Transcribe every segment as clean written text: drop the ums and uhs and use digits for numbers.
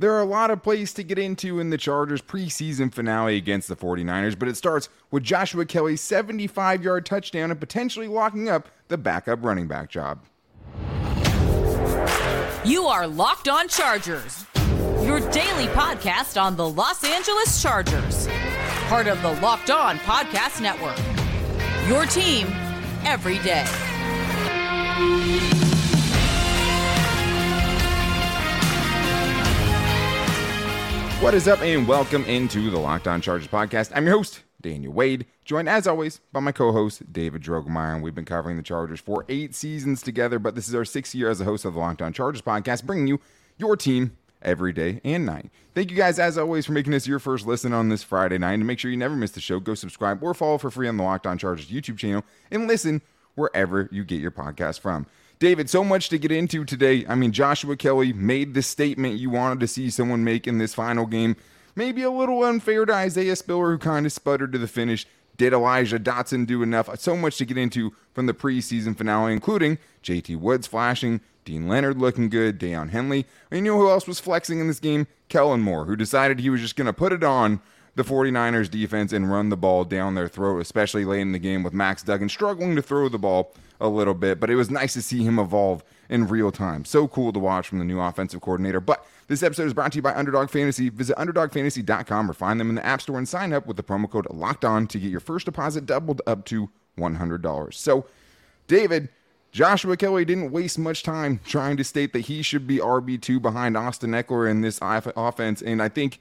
There are a lot of plays to get into in the Chargers' preseason finale against the 49ers, but it starts with Joshua Kelley's 75-yard touchdown and potentially locking up the backup running back job. You are Locked On Chargers, your daily podcast on the Los Angeles Chargers, part of the Locked On Podcast Network, your team every day. What is up, and welcome into the Locked On Chargers podcast. I'm your host, Daniel Wade, joined as always by my co-host, David Drogemeyer, and we've been covering the Chargers for 8 seasons together, but this is our 6th year as a host of the Locked On Chargers podcast, bringing you your team every day and night. Thank you guys, as always, for making this your first listen on this Friday night, and make sure you never miss the show. Go subscribe or follow for free on the Locked On Chargers YouTube channel, and listen wherever you get your podcast from. David, so much to get into today. I mean, Joshua Kelley made the statement you wanted to see someone make in this final game. Maybe a little unfair to Isaiah Spiller, who kind of sputtered to the finish. Did Elijah Dotson do enough? So much to get into from the preseason finale, including JT Woods flashing, Deane Leonard looking good, Daiyan Henley. And you know who else was flexing in this game? Kellen Moore, who decided he was just going to put it on the 49ers defense and run the ball down their throat, especially late in the game with Max Duggan struggling to throw the ball a little bit, but it was nice to see him evolve in real time. So cool to watch from the new offensive coordinator. But this episode is brought to you by Underdog Fantasy. Visit underdogfantasy.com or find them in the App Store and sign up with the promo code LOCKEDON to get your first deposit doubled up to $100. So, David, Joshua Kelley didn't waste much time trying to state that he should be RB2 behind Austin Ekeler in this offense, and I think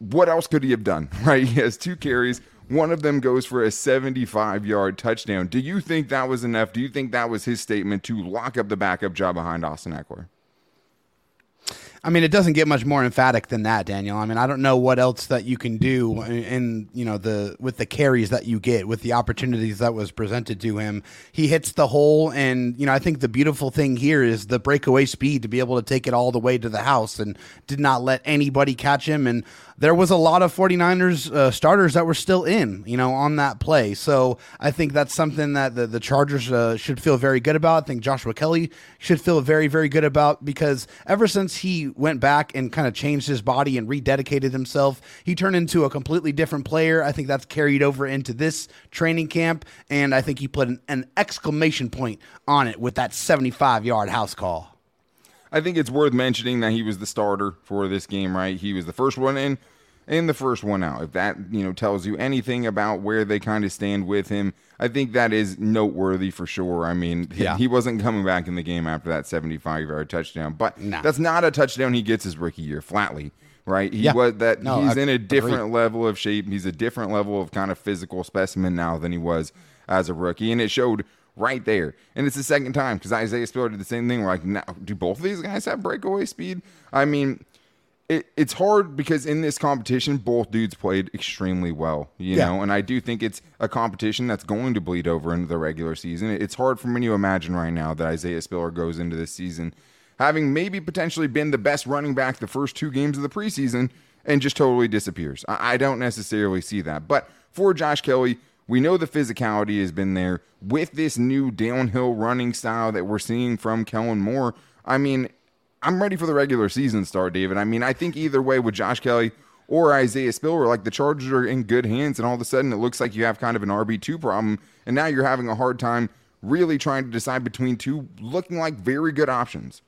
what else could he have done, right? He has 2 carries. One of them goes for a 75-yard touchdown. Do you think that was enough? Do you think that was his statement to lock up the backup job behind Austin Ekeler? I mean, it doesn't get much more emphatic than that, Daniel. I mean, I don't know what else that you can do in, you know, with the carries that you get, with the opportunities that was presented to him. He hits the hole, and, you know, I think the beautiful thing here is the breakaway speed to be able to take it all the way to the house and did not let anybody catch him. And there was a lot of 49ers starters that were still in, you know, on that play. So I think that's something that the Chargers should feel very good about. I think Joshua Kelley should feel very, very good about, because ever since he went back and kind of changed his body and rededicated himself, he turned into a completely different player. I think that's carried over into this training camp, and I think he put an exclamation point on it with that 75-yard house call. I think it's worth mentioning that he was the starter for this game, right? He was the first one in and the first one out. If that, you know, tells you anything about where they kind of stand with him, I think that is noteworthy for sure. I mean, he wasn't coming back in the game after that 75-yard touchdown, but that's not a touchdown he gets his rookie year, flatly, right? He's in a different level of shape. He's a different level of kind of physical specimen now than he was as a rookie, and it showed right there. And it's the second time, because Isaiah Spiller did the same thing. We're like, now, do both of these guys have breakaway speed? I mean, it's hard because in this competition, both dudes played extremely well, you know, and I do think it's a competition that's going to bleed over into the regular season. It's hard for me to imagine right now that Isaiah Spiller goes into this season having maybe potentially been the best running back the first 2 games of the preseason and just totally disappears. I don't necessarily see that. But for Josh Kelley, we know the physicality has been there with this new downhill running style that we're seeing from Kellen Moore. I mean, I'm ready for the regular season start, David. I mean, I think either way with Josh Kelley or Isaiah Spiller, like, the Chargers are in good hands, and all of a sudden it looks like you have kind of an RB2 problem, and now you're having a hard time really trying to decide between two looking like very good options.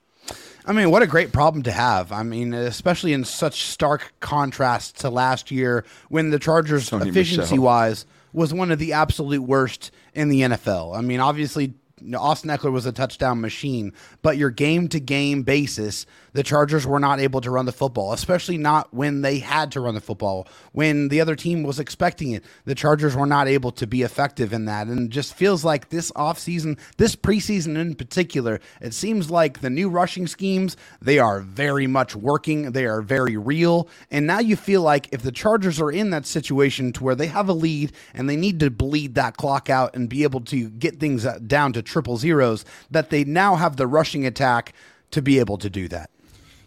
I mean, what a great problem to have. I mean, especially in such stark contrast to last year when the Chargers, Sony efficiency-wise, was one of the absolute worst in the NFL. I mean, obviously, Austin Ekeler was a touchdown machine, but your game-to-game basis, the Chargers were not able to run the football, especially not when they had to run the football. When the other team was expecting it, the Chargers were not able to be effective in that. And it just feels like this offseason, this preseason in particular, it seems like the new rushing schemes, they are very much working. They are very real. And now you feel like if the Chargers are in that situation to where they have a lead and they need to bleed that clock out and be able to get things down to 000, that they now have the rushing attack to be able to do that.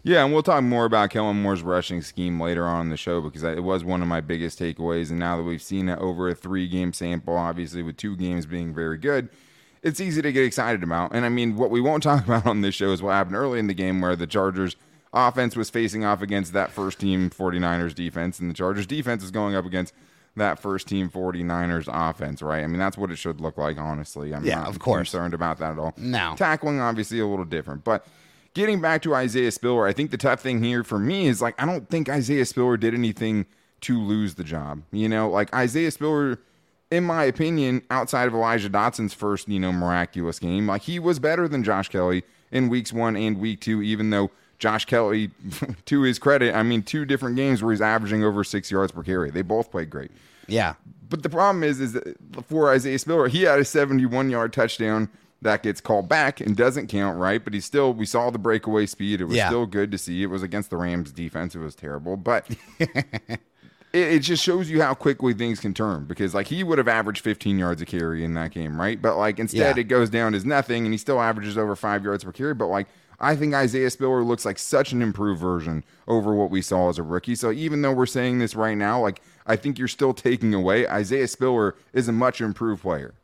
Yeah, and we'll talk more about Kellen Moore's rushing scheme later on in the show, because it was one of my biggest takeaways, and now that we've seen it over a 3-game sample, obviously with 2 games being very good, it's easy to get excited about. And I mean, what we won't talk about on this show is what happened early in the game, where the Chargers offense was facing off against that first-team 49ers defense, and the Chargers defense is going up against that first-team 49ers offense, right? I mean, that's what it should look like, honestly. I'm not of course. Concerned about that at all. No. Tackling, obviously, a little different. But getting back to Isaiah Spiller, I think the tough thing here for me is, like, I don't think Isaiah Spiller did anything to lose the job. You know, like, Isaiah Spiller, in my opinion, outside of Elijah Dotson's first, miraculous game, like, he was better than Josh Kelley in weeks 1 and week 2, even though Josh Kelley, to his credit, I mean, 2 different games where he's averaging over 6 yards per carry. They both played great. Yeah. But the problem is that for Isaiah Spiller, he had a 71-yard touchdown that gets called back and doesn't count, right? But we saw the breakaway speed. It was still good to see. It was against the Rams defense. It was terrible. But it just shows you how quickly things can turn, because, like, he would have averaged 15 yards a carry in that game, right? But, like, instead it goes down as nothing, and he still averages over 5 yards per carry. But, like, I think Isaiah Spiller looks like such an improved version over what we saw as a rookie. So even though we're saying this right now, like, I think you're still taking away Isaiah Spiller is a much improved player.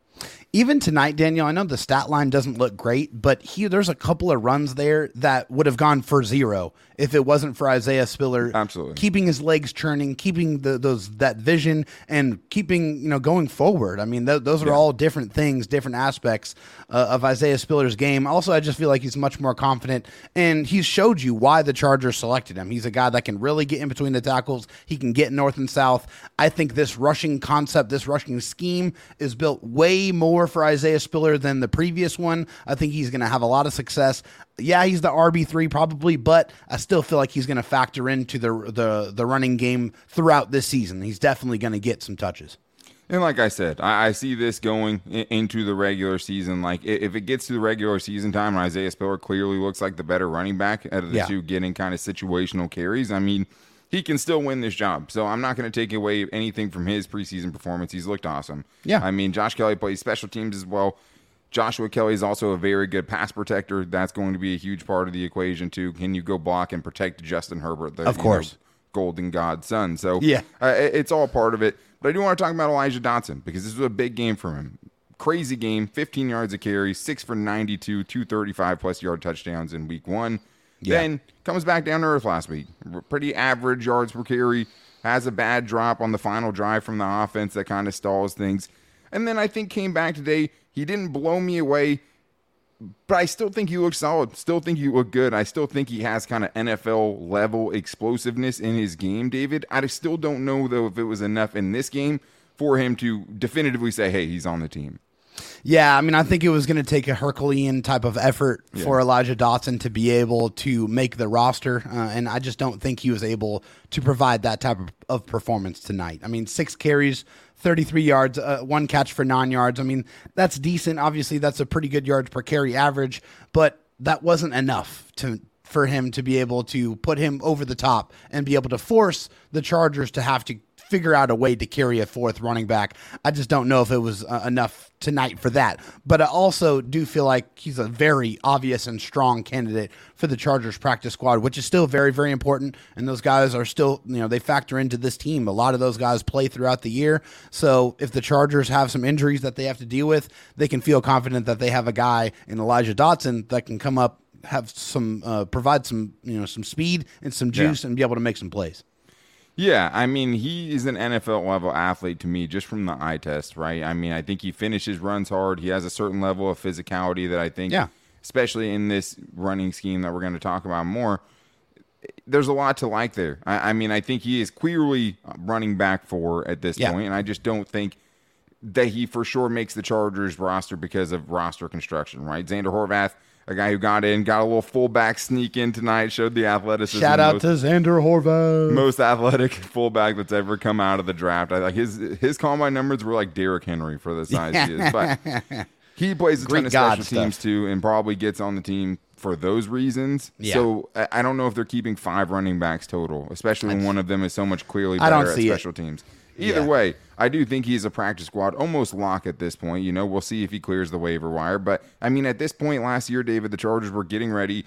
Even tonight, Daniel, I know the stat line doesn't look great, but there's a couple of runs there that would have gone for 0 if it wasn't for Isaiah Spiller keeping his legs churning, keeping that vision, and keeping going forward. I mean, those are all different things, different aspects of Isaiah Spiller's game. Also, I just feel like he's much more confident, and he's showed you why the Chargers selected him. He's a guy that can really get in between the tackles. He can get north and south. I think this rushing concept, this rushing scheme is built way more for Isaiah Spiller than the previous one. I think he's going to have a lot of success. Yeah, he's the RB3 probably, but I still feel like he's going to factor into the running game throughout this season. He's definitely going to get some touches. And like I said, I see this going into the regular season. Like, if it gets to the regular season time, Isaiah Spiller clearly looks like the better running back out of the two, getting kind of situational carries. I mean, he can still win this job, so I'm not going to take away anything from his preseason performance. He's looked awesome. Yeah. I mean, Josh Kelley plays special teams as well. Joshua Kelley is also a very good pass protector. That's going to be a huge part of the equation, too. Can you go block and protect Justin Herbert, the golden godson? So it's all part of it. But I do want to talk about Elijah Dotson, because this was a big game for him. Crazy game, 15 yards a carry, 6 for 92, 235-plus yard touchdowns in week 1. Yeah. Then comes back down to earth last week. Pretty average yards per carry. Has a bad drop on the final drive from the offense that kind of stalls things. And then I think came back today. He didn't blow me away, but I still think he looked solid. Still think he looked good. I still think he has kind of NFL-level explosiveness in his game, David. I still don't know, though, if it was enough in this game for him to definitively say, hey, he's on the team. Yeah, I mean, I think it was going to take a Herculean type of effort for Elijah Dotson to be able to make the roster, and I just don't think he was able to provide that type of performance tonight. I mean, 6 carries, 33 yards, 1 catch for 9 yards. I mean, that's decent. Obviously, that's a pretty good yards per carry average, but that wasn't enough for him to be able to put him over the top and be able to force the Chargers to have to figure out a way to carry a 4th running back. I just don't know if it was enough tonight for that. But I also do feel like he's a very obvious and strong candidate for the Chargers practice squad, which is still very, very important. And those guys are still, they factor into this team. A lot of those guys play throughout the year. So if the Chargers have some injuries that they have to deal with, they can feel confident that they have a guy in Elijah Dotson that can come up, have some, provide some, some speed and some juice and be able to make some plays. Yeah, I mean, he is an NFL-level athlete to me just from the eye test, right? I mean, I think he finishes runs hard. He has a certain level of physicality that I think, especially in this running scheme that we're going to talk about more, there's a lot to like there. I mean, I think he is clearly running back four at this point, and I just don't think that he for sure makes the Chargers roster because of roster construction, right? Xander Horvath, a guy who got a little fullback sneak in tonight, showed the athleticism. Shout out to Xander Horvath. Most athletic fullback that's ever come out of the draft. Like his combine numbers were like Derrick Henry for the size he is. But he plays a ton of special teams too and probably gets on the team for those reasons. Yeah. So I don't know if they're keeping 5 running backs total, especially when one of them is so much clearly better at special teams. Either way, I do think he's a practice squad almost lock at this point. We'll see if he clears the waiver wire. But, I mean, at this point last year, David, the Chargers were getting ready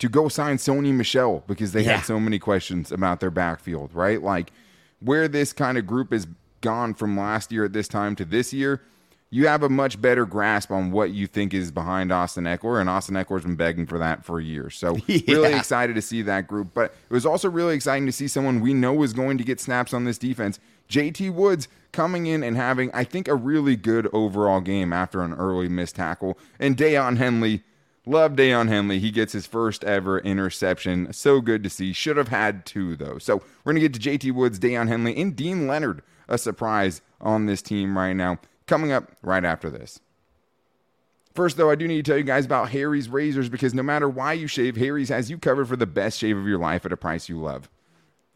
to go sign Sony Michel because they had so many questions about their backfield, right? Like, where this kind of group has gone from last year at this time to this year, you have a much better grasp on what you think is behind Austin Ekeler, and Austin Ekeler's been begging for that for years. So really excited to see that group. But it was also really exciting to see someone we know is going to get snaps on this defense, JT Woods, coming in and having, I think, a really good overall game after an early missed tackle. And Daiyan Henley, love Daiyan Henley. He gets his first ever interception. So good to see. Should have had two, though. So we're going to get to JT Woods, Daiyan Henley, and Deane Leonard, a surprise on this team right now, coming up right after this. First, though, I do need to tell you guys about Harry's Razors, because no matter why you shave, Harry's has you covered for the best shave of your life at a price you love.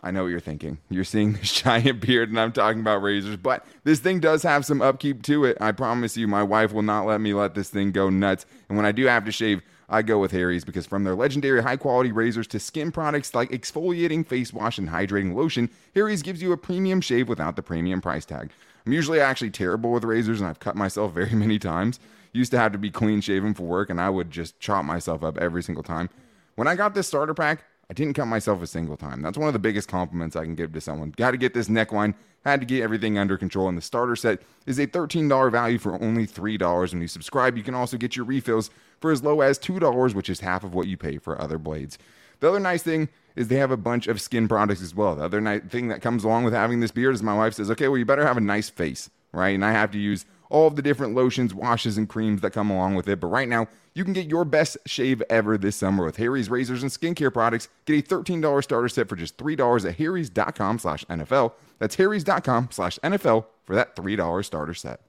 I know what you're thinking. You're seeing this giant beard, and I'm talking about razors, but this thing does have some upkeep to it. I promise you, my wife will not let me let this thing go nuts. And when I do have to shave, I go with Harry's, because from their legendary high-quality razors to skin products like exfoliating face wash and hydrating lotion, Harry's gives you a premium shave without the premium price tag. I'm usually actually terrible with razors, and I've cut myself very many times. Used to have to be clean-shaven for work, and I would just chop myself up every single time. When I got this starter pack, I didn't cut myself a single time. That's one of the biggest compliments I can give to someone. Got to get this neckline. Had to get everything under control. And the starter set is a $13 value for only $3. When you subscribe, you can also get your refills for as low as $2, which is half of what you pay for other blades. The other nice thing is they have a bunch of skin products as well. The other thing that comes along with having this beard is my wife says, okay, well, you better have a nice face, right? And I have to use all of the different lotions, washes, and creams that come along with it. But right now, you can get your best shave ever this summer with Harry's razors and skincare products. Get a $13 starter set for just $3 at harrys.com/NFL. That's harrys.com/NFL for that $3 starter set.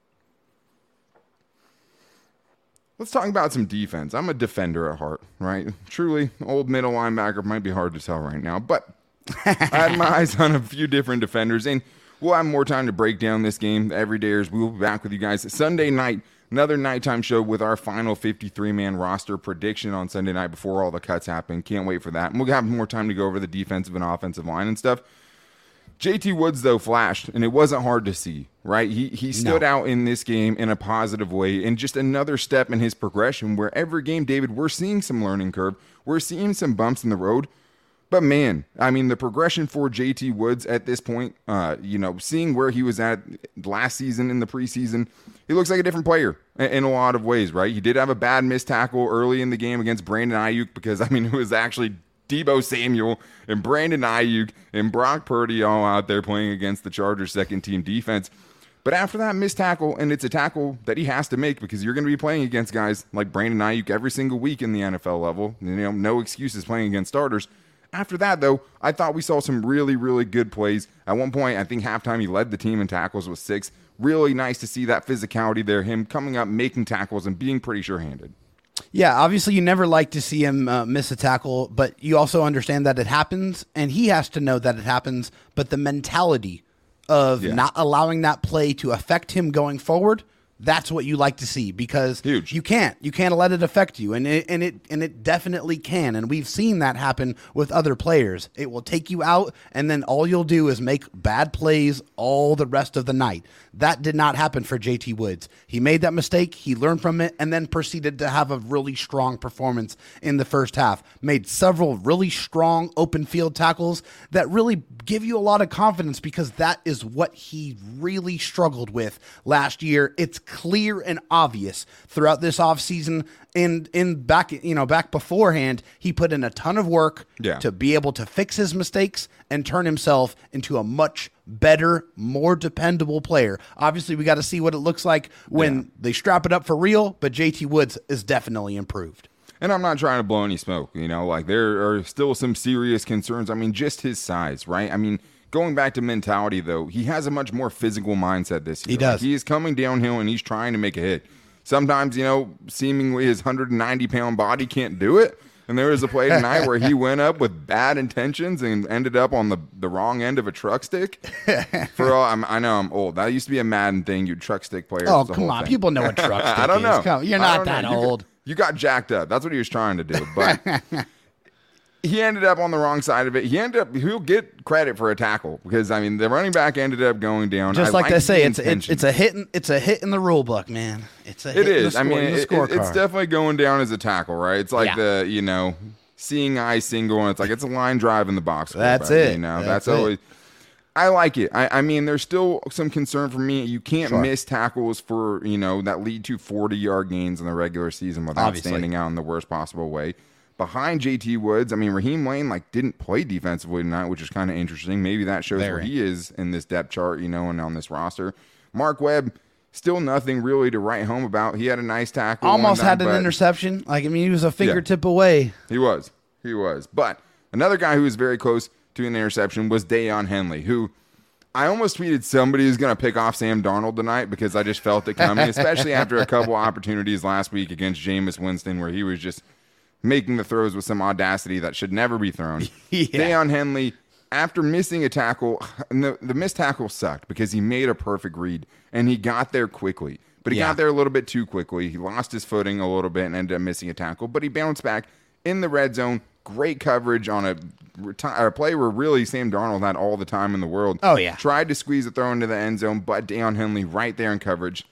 Let's talk about some defense. I'm a defender at heart, right? Truly, old middle linebacker might be hard to tell right now, but I had my eyes on a few different defenders, and we'll have more time to break down this game. The Everydayers, we'll be back with you guys Sunday night. Another nighttime show with our final 53-man roster prediction on Sunday night before all the cuts happen. Can't wait for that. And we'll have more time to go over the defensive and offensive line and stuff. JT Woods, though, flashed, and it wasn't hard to see, right? He stood out in this game in a positive way, and just another step in his progression where every game, David, we're seeing some learning curve. We're seeing some bumps in the road. But, man, I mean, the progression for JT Woods at this point, seeing where he was at last season in the preseason, he looks like a different player in a lot of ways, right? He did have a bad missed tackle early in the game against Brandon Ayuk because, I mean, it was actually Debo Samuel and Brandon Ayuk and Brock Purdy all out there playing against the Chargers' second-team defense. But after that missed tackle, and it's a tackle that he has to make because you're going to be playing against guys like Brandon Ayuk every single week in the NFL level. You know, no excuses playing against starters. After that, though, I thought we saw some really, really good plays. At one point, I think halftime, he led the team in tackles with 6. Really nice to see that physicality there, him coming up, making tackles, and being pretty sure-handed. Yeah, obviously you never like to see him miss a tackle, but you also understand that it happens, and he has to know that it happens. But the mentality of not allowing that play to affect him going forward, that's what you like to see, because you can't let it affect you, and it definitely can, and we've seen that happen with other players. It will take you out, and then all you'll do is make bad plays all the rest of the night. That did not happen for JT Woods. He made that mistake, he learned from it, and then proceeded to have a really strong performance in the first half. Made several really strong open field tackles that really give you a lot of confidence, because that is what he really struggled with last year. It's clear and obvious throughout this offseason and back beforehand. He put in a ton of work to be able to fix his mistakes and turn himself into a much better, more dependable player. Obviously, we got to see what it looks like when they strap it up for real, but JT Woods is definitely improved. And I'm not trying to blow any smoke, there are still some serious concerns. I mean, just his size, right? I mean, going back to mentality, though, he has a much more physical mindset this year. He does. He is coming downhill, and he's trying to make a hit. Sometimes, seemingly his 190-pound body can't do it. And there was a play tonight where he went up with bad intentions and ended up on the wrong end of a truck stick. I know I'm old. That used to be a Madden thing, you truck stick player. Oh, come on. Thing. People know what truck stick is. I don't know. You're not that old. You got jacked up. That's what he was trying to do. But he ended up on the wrong side of it. He'll get credit for a tackle because the running back ended up going down. Just like they say, it's a hit in the rule book, man. It is. It's definitely going down as a tackle, right? It's like the seeing eye single, and it's a line drive in the box. That's it. That's always. I like it. I mean, there's still some concern for me. You can't miss tackles for, you know, that lead to 40-yard gains in the regular season without standing out in the worst possible way. Behind JT Woods, I mean, Raheem Layne, like, didn't play defensively tonight, which is kind of interesting. Maybe that shows where he is in this depth chart, you know, and on this roster. Mark Webb, still nothing really to write home about. He had a nice tackle. Almost had an interception. Like, I mean, he was a fingertip away. He was. But another guy who was very close to an interception was Daiyan Henley, who I almost tweeted somebody who's going to pick off Sam Darnold tonight because I just felt it coming, especially after a couple opportunities last week against Jameis Winston where he was just making the throws with some audacity that should never be thrown. Daiyan Henley, after missing a tackle, and the missed tackle sucked because he made a perfect read, and he got there quickly. But he got there a little bit too quickly. He lost his footing a little bit and ended up missing a tackle. But he bounced back in the red zone. Great coverage on a play where really Sam Darnold had all the time in the world. Oh, yeah. Tried to squeeze a throw into the end zone, but Daiyan Henley right there in coverage.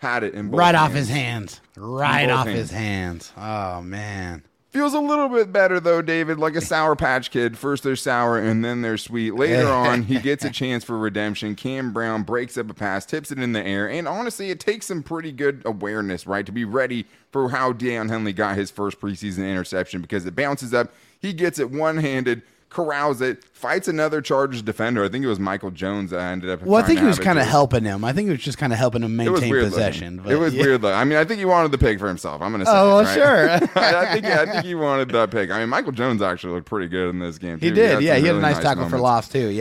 Had it in both hands. Right off his hands. Oh, man. Feels a little bit better, though, David, like a Sour Patch Kid. First they're sour, and then they're sweet. Later on, he gets a chance for redemption. Cam Brown breaks up a pass, tips it in the air, and honestly, it takes some pretty good awareness, right, to be ready for how Daiyan Henley got his first preseason interception because it bounces up. He gets it one-handed, corrals it, fights another Chargers defender. I think it was Michael Jones that ended up. Well, I think he was kind of helping him. I think it was just kind of helping him maintain possession. But, it was weird, though. I mean, I think he wanted the pick for himself. I'm going to say sure. I think he wanted that pick. I mean, Michael Jones actually looked pretty good in this game, too. He did, He had a nice tackle for loss, too,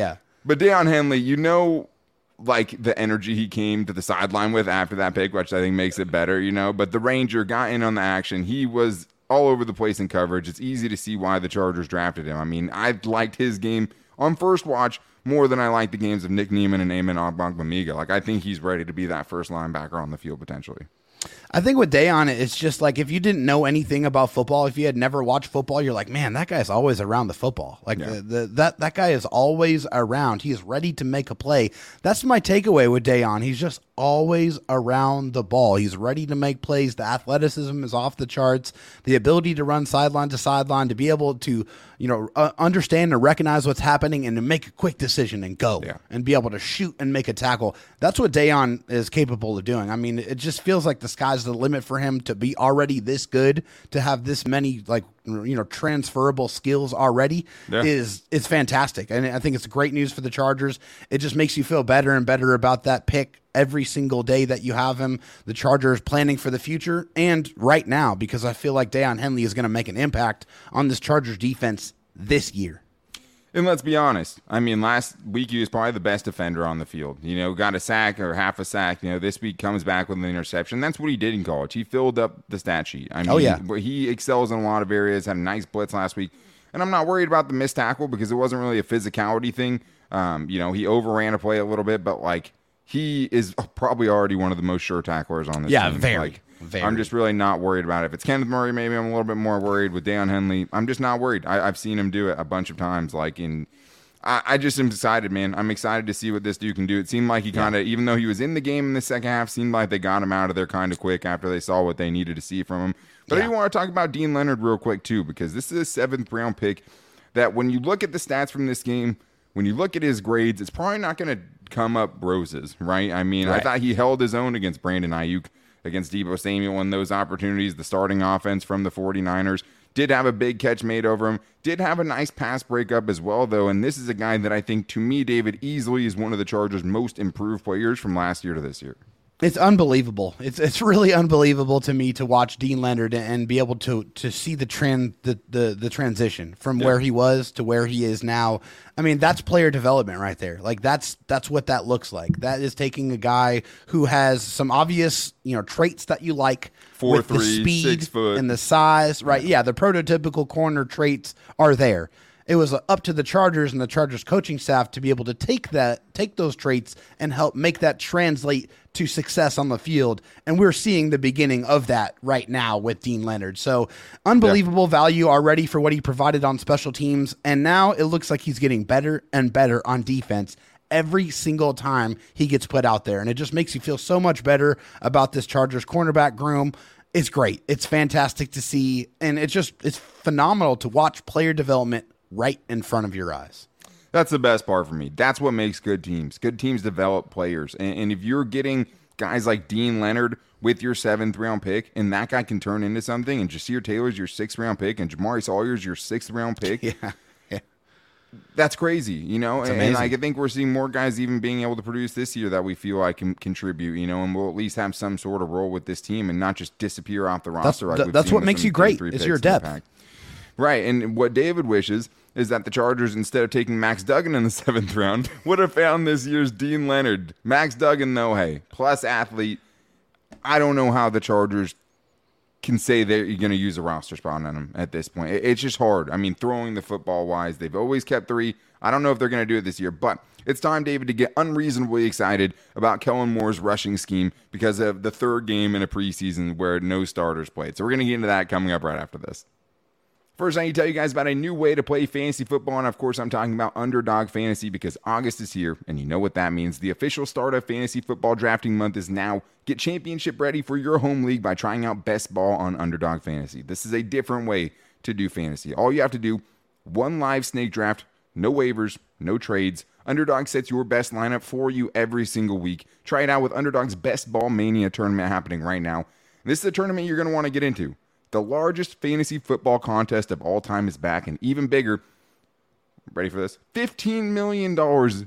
But Daiyan Henley, you know, like the energy he came to the sideline with after that pick, which I think makes it better, you know. But the Ranger got in on the action. He was all over the place in coverage. It's easy to see why the Chargers drafted him. I mean, I liked his game on first watch more than I liked the games of Nick Neiman and Eamon Ogbongbemiga. Like, I think he's ready to be that first linebacker on the field potentially. I think with Daiyan, it's just like if you didn't know anything about football, if you had never watched football, you're like, man, that guy's always around the football. Like that guy is always around. He's ready to make a play. That's my takeaway with Daiyan. He's just always around the ball. He's ready to make plays. The athleticism is off the charts. The ability to run sideline to sideline, to be able to, you know, understand and recognize what's happening and to make a quick decision and go and be able to shoot and make a tackle. That's what Daiyan is capable of doing. I mean, it just feels like the sky's the limit for him to be already this good, to have this many, like, you know, transferable skills already it's fantastic. And I think it's great news for the Chargers. It just makes you feel better and better about that pick every single day that you have him. The Chargers planning for the future and right now, because I feel like Daiyan Henley is going to make an impact on this Chargers defense this year. And let's be honest. I mean, last week he was probably the best defender on the field. You know, got a sack or half a sack. You know, this week comes back with an interception. That's what he did in college. He filled up the stat sheet. I mean, he excels in a lot of areas, had a nice blitz last week. And I'm not worried about the missed tackle because it wasn't really a physicality thing. You know, he overran a play a little bit, but, like, he is probably already one of the most sure tacklers on this team. Yeah, very. Like, I'm just really not worried about it. If it's Kenneth Murray, maybe I'm a little bit more worried. With Daiyan Henley, I'm just not worried. I've seen him do it a bunch of times. Like, in, I just am excited, man. I'm excited to see what this dude can do. It seemed like he kind of, even though he was in the game in the second half, seemed like they got him out of there kind of quick after they saw what they needed to see from him. But I do want to talk about Deane Leonard real quick, too, because this is a seventh-round pick that when you look at the stats from this game, when you look at his grades, it's probably not going to come up roses, right? I mean, I thought he held his own against Brandon Ayuk, against Debo Samuel and those opportunities. The starting offense from the 49ers did have a big catch made over him, did have a nice pass breakup as well, though. And this is a guy that I think, to me, David, easily is one of the Chargers' most improved players from last year to this year. It's unbelievable. It's really unbelievable to me to watch Deane Leonard and be able to see the transition from where he was to where he is now. I mean, that's player development right there. Like, that's what that looks like. That is taking a guy who has some obvious, you know, traits that you like. 4'3", 6 foot, and the size. Right? Yeah, the prototypical corner traits are there. It was up to the Chargers and the Chargers coaching staff to be able to take those traits and help make that translate to success on the field. And we're seeing the beginning of that right now with Deane Leonard. So unbelievable value already for what he provided on special teams. And now it looks like he's getting better and better on defense every single time he gets put out there. And it just makes you feel so much better about this Chargers cornerback groom. It's great. It's fantastic to see. And it's phenomenal to watch player development right in front of your eyes. That's the best part for me. That's what makes good teams. Good teams develop players. And if you're getting guys like Deane Leonard with your 7th-round pick, and that guy can turn into something, and Jasir Taylor's your 6th-round pick, and Jamari Sawyer's your 6th-round pick. Yeah. That's crazy, you know? And I think we're seeing more guys even being able to produce this year that we feel like can contribute, you know, and we'll at least have some sort of role with this team and not just disappear off the roster. That's what makes you great is your depth. Right, and what David wishes is that the Chargers, instead of taking Max Duggan in the 7th round, would have found this year's Deane Leonard. Max Duggan, though, hey, plus athlete. I don't know how the Chargers can say they're going to use a roster spot on him at this point. It's just hard. I mean, throwing the football-wise, they've always kept 3. I don't know if they're going to do it this year, but it's time, David, to get unreasonably excited about Kellen Moore's rushing scheme because of the 3rd game in a preseason where no starters played. So we're going to get into that coming up right after this. First, I need to tell you guys about a new way to play fantasy football, and of course, I'm talking about Underdog Fantasy because August is here, and you know what that means. The official start of fantasy football drafting month is now. Get championship ready for your home league by trying out Best Ball on Underdog Fantasy. This is a different way to do fantasy. All you have to do, one live snake draft, no waivers, no trades. Underdog sets your best lineup for you every single week. Try it out with Underdog's Best Ball Mania tournament happening right now. This is a tournament you're going to want to get into. The largest fantasy football contest of all time is back, and even bigger, ready for this, $15 million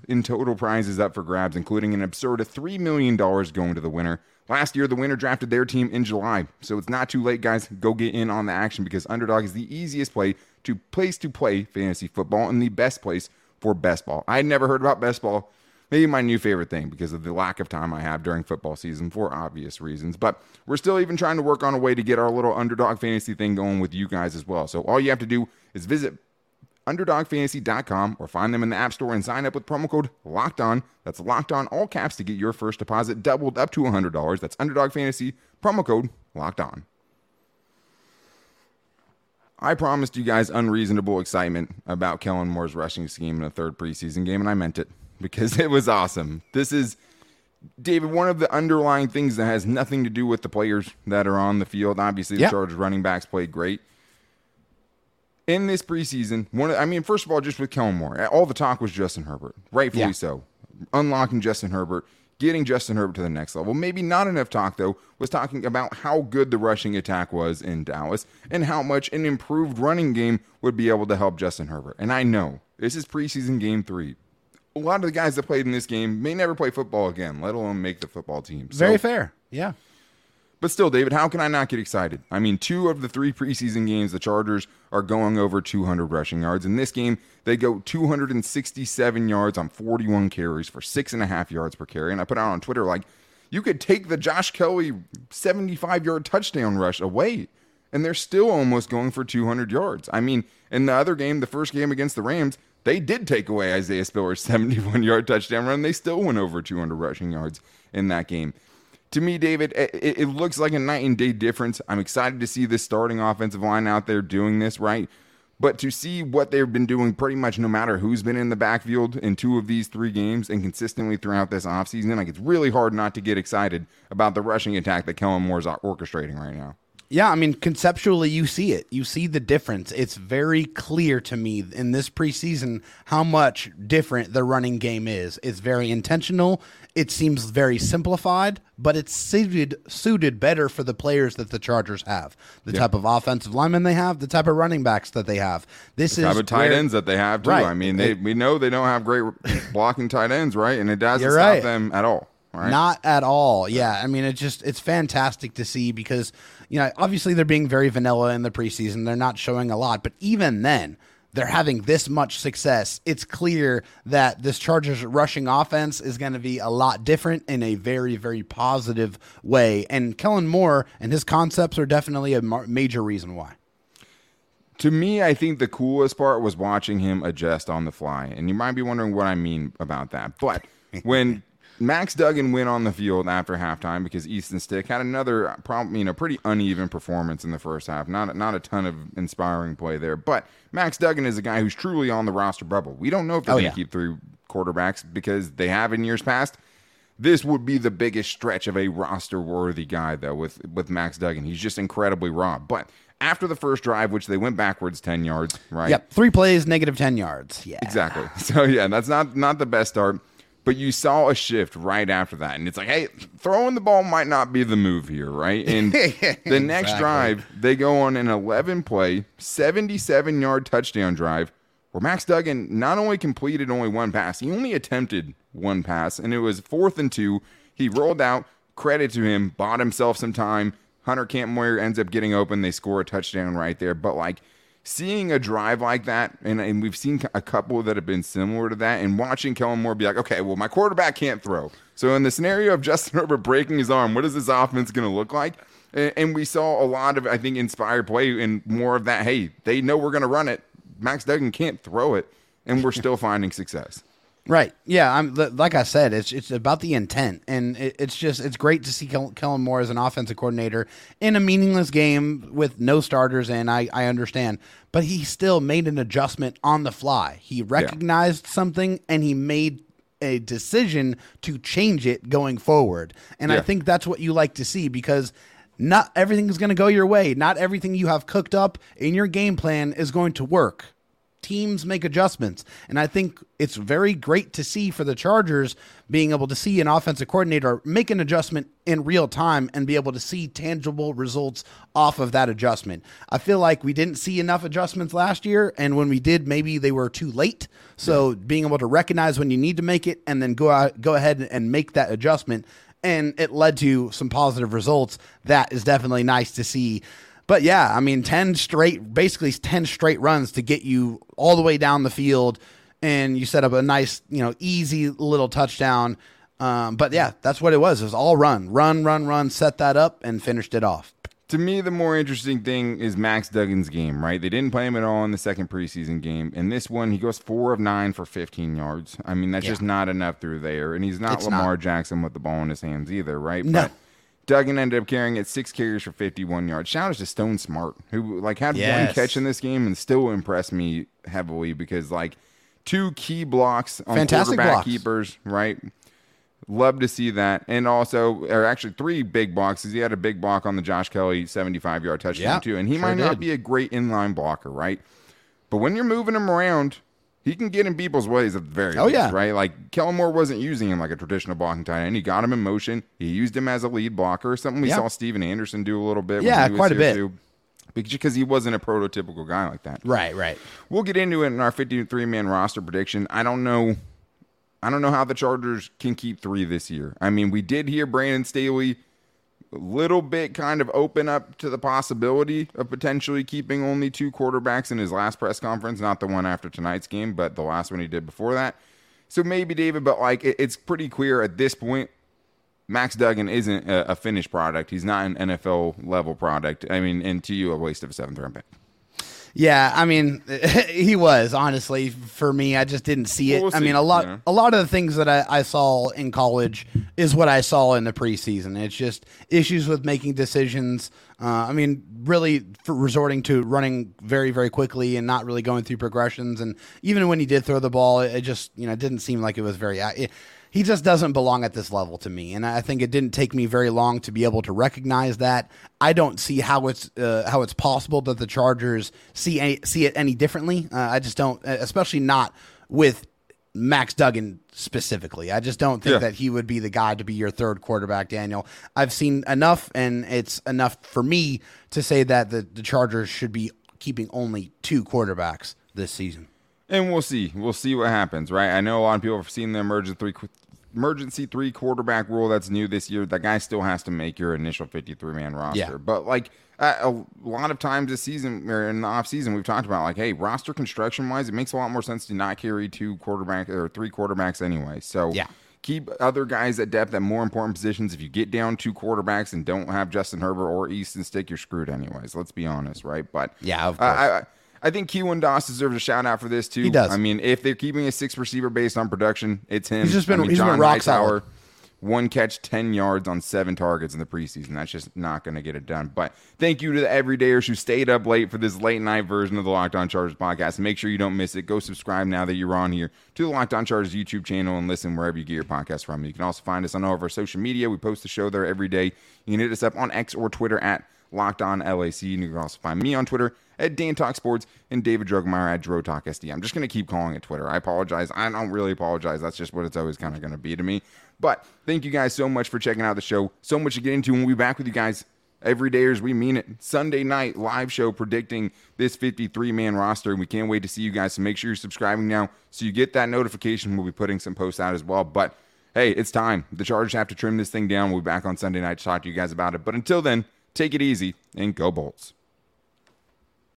in total prizes up for grabs, including an absurd of $3 million going to the winner. Last year, the winner drafted their team in July, so it's not too late, guys. Go get in on the action because Underdog is the easiest place to play fantasy football and the best place for best ball. I had never heard about best ball. Maybe my new favorite thing because of the lack of time I have during football season for obvious reasons. But we're still even trying to work on a way to get our little Underdog Fantasy thing going with you guys as well. So all you have to do is visit underdogfantasy.com or find them in the App Store and sign up with promo code LOCKEDON. That's LOCKEDON, all caps, to get your first deposit doubled up to $100. That's Underdog Fantasy, promo code LOCKEDON. I promised you guys unreasonable excitement about Kellen Moore's rushing scheme in the 3rd preseason game, and I meant it. Because it was awesome. This is, David, one of the underlying things that has nothing to do with the players that are on the field. Obviously, the Chargers running backs played great. In this preseason, first of all, just with Kellen Moore, all the talk was Justin Herbert. Rightfully so. Unlocking Justin Herbert, getting Justin Herbert to the next level. Maybe not enough talk, though, was talking about how good the rushing attack was in Dallas and how much an improved running game would be able to help Justin Herbert. And I know, this is preseason game 3. A lot of the guys that played in this game may never play football again, let alone make the football team. So, very fair. Yeah. But still, David, how can I not get excited? I mean, 2 of the 3 preseason games, the Chargers are going over 200 rushing yards. In this game, they go 267 yards on 41 carries for 6.5 yards per carry. And I put out on Twitter, like, you could take the Josh Kelley 75-yard touchdown rush away, and they're still almost going for 200 yards. I mean, in the other game, the first game against the Rams, they did take away Isaiah Spiller's 71-yard touchdown run. They still went over 200 rushing yards in that game. To me, David, it looks like a night and day difference. I'm excited to see this starting offensive line out there doing this, right? But to see what they've been doing pretty much no matter who's been in the backfield in 2 of these 3 games and consistently throughout this offseason, like, it's really hard not to get excited about the rushing attack that Kellen Moore's orchestrating right now. Yeah, I mean, conceptually, you see it. You see the difference. It's very clear to me in this preseason how much different the running game is. It's very intentional. It seems very simplified, but it's suited better for the players that the Chargers have, the type of offensive linemen they have, the type of running backs that they have. The type of tight ends that they have, too. Right. I mean, we know they don't have great blocking tight ends, right? And it doesn't stop them at all. Right. Not at all. Yeah. I mean, it's fantastic to see because, you know, obviously they're being very vanilla in the preseason. They're not showing a lot, but even then they're having this much success. It's clear that this Chargers rushing offense is going to be a lot different in a very, very positive way. And Kellen Moore and his concepts are definitely a major reason why. To me, I think the coolest part was watching him adjust on the fly. And you might be wondering what I mean about that. But when Max Duggan went on the field after halftime because Easton Stick had another pretty uneven performance in the first half. Not a ton of inspiring play there, but Max Duggan is a guy who's truly on the roster bubble. We don't know if they're going to keep 3 quarterbacks because they have in years past. This would be the biggest stretch of a roster-worthy guy, though, with Max Duggan. He's just incredibly raw, but after the first drive, which they went backwards 10 yards, right? Yep, three plays, negative 10 yards. Yeah, exactly. So, yeah, that's not the best start. But you saw a shift right after that. And it's like, hey, throwing the ball might not be the move here, right? And the next drive, they go on an 11-play, 77-yard touchdown drive where Max Duggan not only completed only one pass, he only attempted one pass, and it was 4th and 2. He rolled out, credit to him, bought himself some time. Hunter Kampmeyer ends up getting open. They score a touchdown right there. But, like, seeing a drive like that, and we've seen a couple that have been similar to that, and watching Kellen Moore be like, okay, well, my quarterback can't throw. So in the scenario of Justin Herbert breaking his arm, what is this offense going to look like? And we saw a lot of, I think, inspired play and more of that, hey, they know we're going to run it. Max Duggan can't throw it, and we're still finding success. Right. Yeah. Like I said, it's about the intent, and it's great to see Kellen Moore as an offensive coordinator in a meaningless game with no starters, and I understand, but he still made an adjustment on the fly. He recognized something, and he made a decision to change it going forward. And I think that's what you like to see, because not everything is going to go your way. Not everything you have cooked up in your game plan is going to work. Teams make adjustments, and I think it's very great to see for the Chargers being able to see an offensive coordinator make an adjustment in real time and be able to see tangible results off of that adjustment. I feel like we didn't see enough adjustments last year, and when we did, maybe they were too late. So being able to recognize when you need to make it and then go ahead and make that adjustment, and it led to some positive results. That is definitely nice to see. But yeah, I mean, 10 straight runs to get you all the way down the field, and you set up a nice, easy little touchdown. But yeah, that's what it was. It was all run, set that up, and finished it off. To me, the more interesting thing is Max Duggan's game, right? They didn't play him at all in the second preseason game. And this one, he goes 4 of 9 for 15 yards. I mean, that's just not enough through there. And he's not Lamar Jackson with the ball in his hands either, right? No. But Duggan ended up carrying it 6 carries for 51 yards. Shout out to Stone Smart, who had one catch in this game and still impressed me heavily, because 2 key blocks on quarterback keepers, right? Love to see that. And also, or actually 3 big blocks, because he had a big block on the Josh Kelley 75-yard touchdown too. And he might not be a great inline blocker, right? But when you're moving him around, he can get in people's ways at the very least, right? Kellen Moore wasn't using him like a traditional blocking tight end. He got him in motion. He used him as a lead blocker, something we saw Steven Anderson do a little bit. Yeah, quite a bit. Because he wasn't a prototypical guy like that. Right. We'll get into it in our 53-man roster prediction. I don't know how the Chargers can keep 3 this year. I mean, we did hear Brandon Staley a little bit kind of open up to the possibility of potentially keeping only 2 quarterbacks in his last press conference, not the one after tonight's game, but the last one he did before that. So maybe, David, but it's pretty clear at this point, Max Duggan isn't a finished product. He's not an NFL level product. I mean, and to you, a waste of a 7th round pick. Yeah, I mean, he was, honestly, for me. I just didn't see it. I mean, a lot of the things that I saw in college is what I saw in the preseason. It's just issues with making decisions. Really for resorting to running very, very quickly and not really going through progressions. And even when he did throw the ball, it just didn't seem like it was very. He just doesn't belong at this level to me, and I think it didn't take me very long to be able to recognize that. I don't see how it's possible that the Chargers see it any differently. I just don't, especially not with Max Duggan specifically. I just don't think that he would be the guy to be your 3rd quarterback, Daniel. I've seen enough, and it's enough for me to say that the Chargers should be keeping only 2 quarterbacks this season. And we'll see. We'll see what happens, right? I know a lot of people have seen the emergency three quarterback rule that's new this year. That guy still has to make your initial 53-man roster. Yeah. But, a lot of times this season or in the offseason, we've talked about, hey, roster construction-wise, it makes a lot more sense to not carry 2 quarterback or 3 quarterbacks anyway. So keep other guys at depth at more important positions. If you get down 2 quarterbacks and don't have Justin Herbert or Easton Stick, you're screwed anyways. Let's be honest, right? But of course. I think Keelan Doss deserves a shout-out for this, too. He does. I mean, if they're keeping a 6th receiver based on production, it's him. He's just been, he's been rock solid. 1 catch, 10 yards on 7 targets in the preseason. That's just not going to get it done. But thank you to the everydayers who stayed up late for this late-night version of the Locked On Chargers podcast. Make sure you don't miss it. Go subscribe now that you're on here to the Locked On Chargers YouTube channel and listen wherever you get your podcast from. You can also find us on all of our social media. We post the show there every day. You can hit us up on X or Twitter at Locked On LAC. And you can also find me on Twitter at DanTalkSports and David Drogemeyer at DroTalkSD. I'm just going to keep calling it Twitter. I apologize. I don't really apologize. That's just what it's always kind of going to be to me. But thank you guys so much for checking out the show. So much to get into, and we'll be back with you guys every day, as we mean it. Sunday night live show predicting this 53-man roster. We can't wait to see you guys. So make sure you're subscribing now so you get that notification. We'll be putting some posts out as well. But hey, it's time. The Chargers have to trim this thing down. We'll be back on Sunday night to talk to you guys about it. But until then, take it easy and go Bolts.